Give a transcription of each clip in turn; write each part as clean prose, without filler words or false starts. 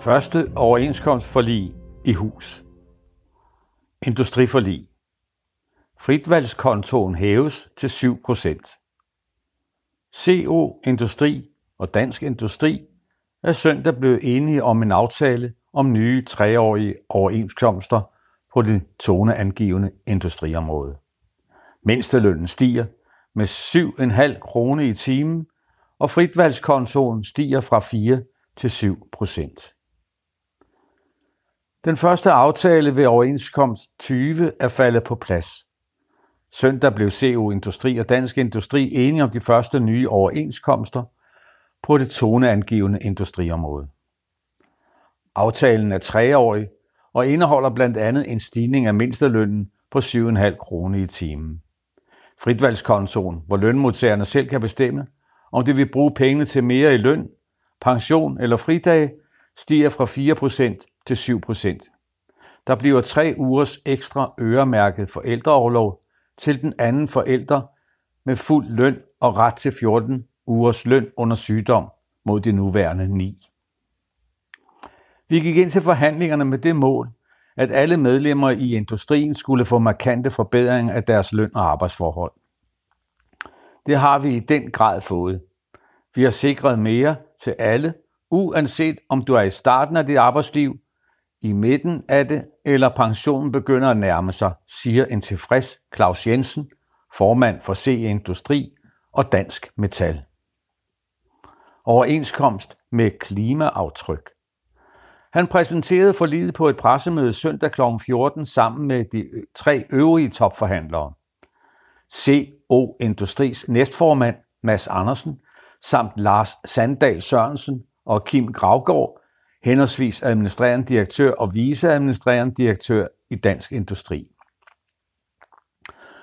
Første overenskomstforlig i hus. Industriforlig. Fritvalgskontoen hæves til 7%. CO-industri og Dansk Industri er søndag blevet enige om en aftale om nye 3-årige overenskomster på det toneangivende industriområde. Mindstelønnen stiger med 7,5 kroner i timen, og fritvalgskontoen stiger fra 4 til 7%. Den første aftale ved overenskomst 20 er faldet på plads. Søndag blev CO-industri og Dansk Industri enige om de første nye overenskomster på det toneangivende industriområde. Aftalen er 3-årig og indeholder blandt andet en stigning af mindstelønnen på 7,5 kroner i timen. Fritvalgskontoen, hvor lønmodtagerne selv kan bestemme, om de vil bruge pengene til mere i løn, pension eller fridage, stiger fra 4% til 7%. Der bliver 3 ugers ekstra øremærket forældreorlov til den anden forælder med fuld løn og ret til 14 ugers løn under sygdom mod de nuværende 9. Vi gik ind til forhandlingerne med det mål, at alle medlemmer i industrien skulle få markante forbedringer af deres løn og arbejdsforhold. Det har vi i den grad fået. Vi har sikret mere til alle, uanset om du er i starten af dit arbejdsliv, i midten af det, eller pensionen begynder at nærme sig, siger en tilfreds Claus Jensen, formand for CO-industri og Dansk Metal. Overenskomst med klimaaftryk. Han præsenterede forliget på et pressemøde søndag kl. 14 sammen med de 3 øvrige topforhandlere. CO-industris næstformand Mads Andersen samt Lars Sandahl Sørensen og Kim Graugaard, henholdsvis administrerende direktør og viceadministrerende direktør i Dansk Industri.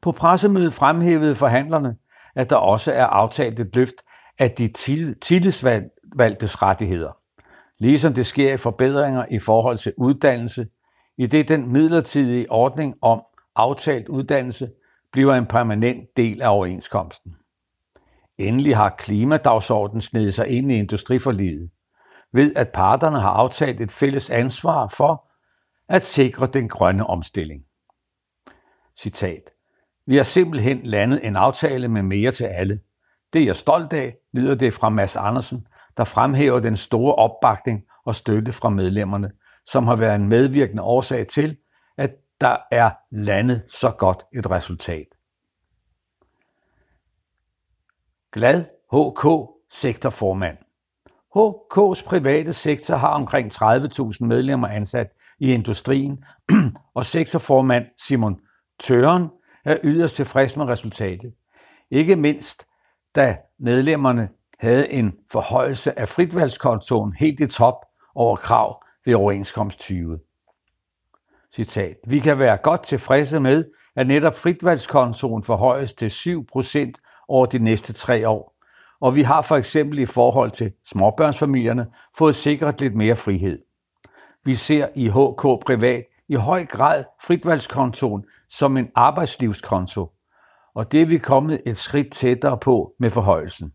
På pressemødet fremhævede forhandlerne, at der også er aftalt et løft af de tillidsvalgtes rettigheder, ligesom det sker i forbedringer i forhold til uddannelse, idet den midlertidige ordning om aftalt uddannelse bliver en permanent del af overenskomsten. Endelig har klimadagsordenen snedet sig ind i industriforliget, ved at parterne har aftalt et fælles ansvar for at sikre den grønne omstilling. Citat: "Vi har simpelthen landet en aftale med mere til alle. Det er jeg stolt af", lyder det fra Mads Andersen, der fremhæver den store opbakning og støtte fra medlemmerne, som har været en medvirkende årsag til, at der er landet så godt et resultat. Glad HK sektorformand. HK's private sektor har omkring 30.000 medlemmer ansat i industrien, og sektorformand Simon Tøren er yderst tilfreds med resultatet. Ikke mindst, da medlemmerne havde en forhøjelse af fritvalgskontoen helt i top over krav ved overenskomst 20. Citat: "Vi kan være godt tilfredse med, at netop fritvalgskontoen forhøjes til 7% over de næste 3 år, og vi har for eksempel i forhold til småbørnsfamilierne fået sikret lidt mere frihed. Vi ser i HK Privat i høj grad fritvalgskontoen som en arbejdslivskonto, og det er vi kommet et skridt tættere på med forhøjelsen."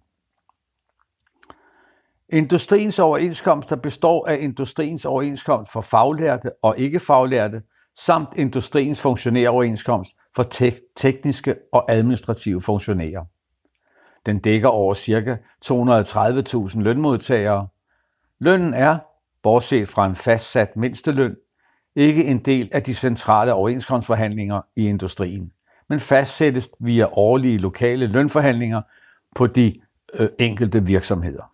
Industriens overenskomster består af industriens overenskomst for faglærte og ikke-faglærte, samt industriens funktionæroverenskomst for tekniske og administrative funktionærer. Den dækker over ca. 230.000 lønmodtagere. Lønnen er, bortset fra en fastsat mindsteløn, ikke en del af de centrale overenskomstforhandlinger i industrien, men fastsættes via årlige lokale lønforhandlinger på de enkelte virksomheder.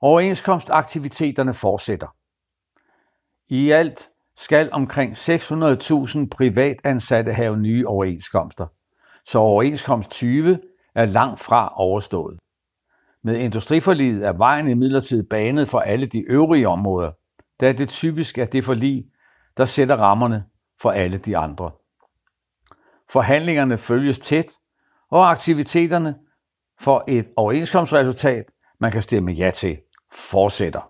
Overenskomstaktiviteterne fortsætter. I alt skal omkring 600.000 privatansatte have nye overenskomster, så overenskomst 20 er langt fra overstået. Med industriforliget er vejen imidlertid banet for alle de øvrige områder, da det typisk er det forlig, der sætter rammerne for alle de andre. Forhandlingerne følges tæt, og aktiviteterne for et overenskomstresultat, man kan stemme ja til, fortsætter.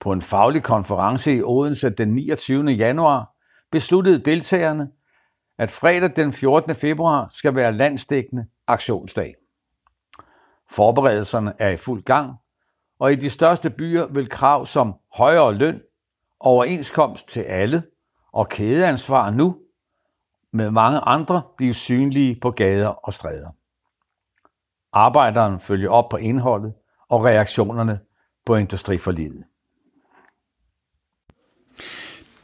På en faglig konference i Odense den 29. januar besluttede deltagerne, at fredag den 14. februar skal være landsdækkende aktionsdag. Forberedelserne er i fuld gang, og i de største byer vil krav som højere løn, overenskomst til alle og kædeansvar nu med mange andre blive synlige på gader og stræder. Arbejderen følger op på indholdet og reaktionerne på industriforliget.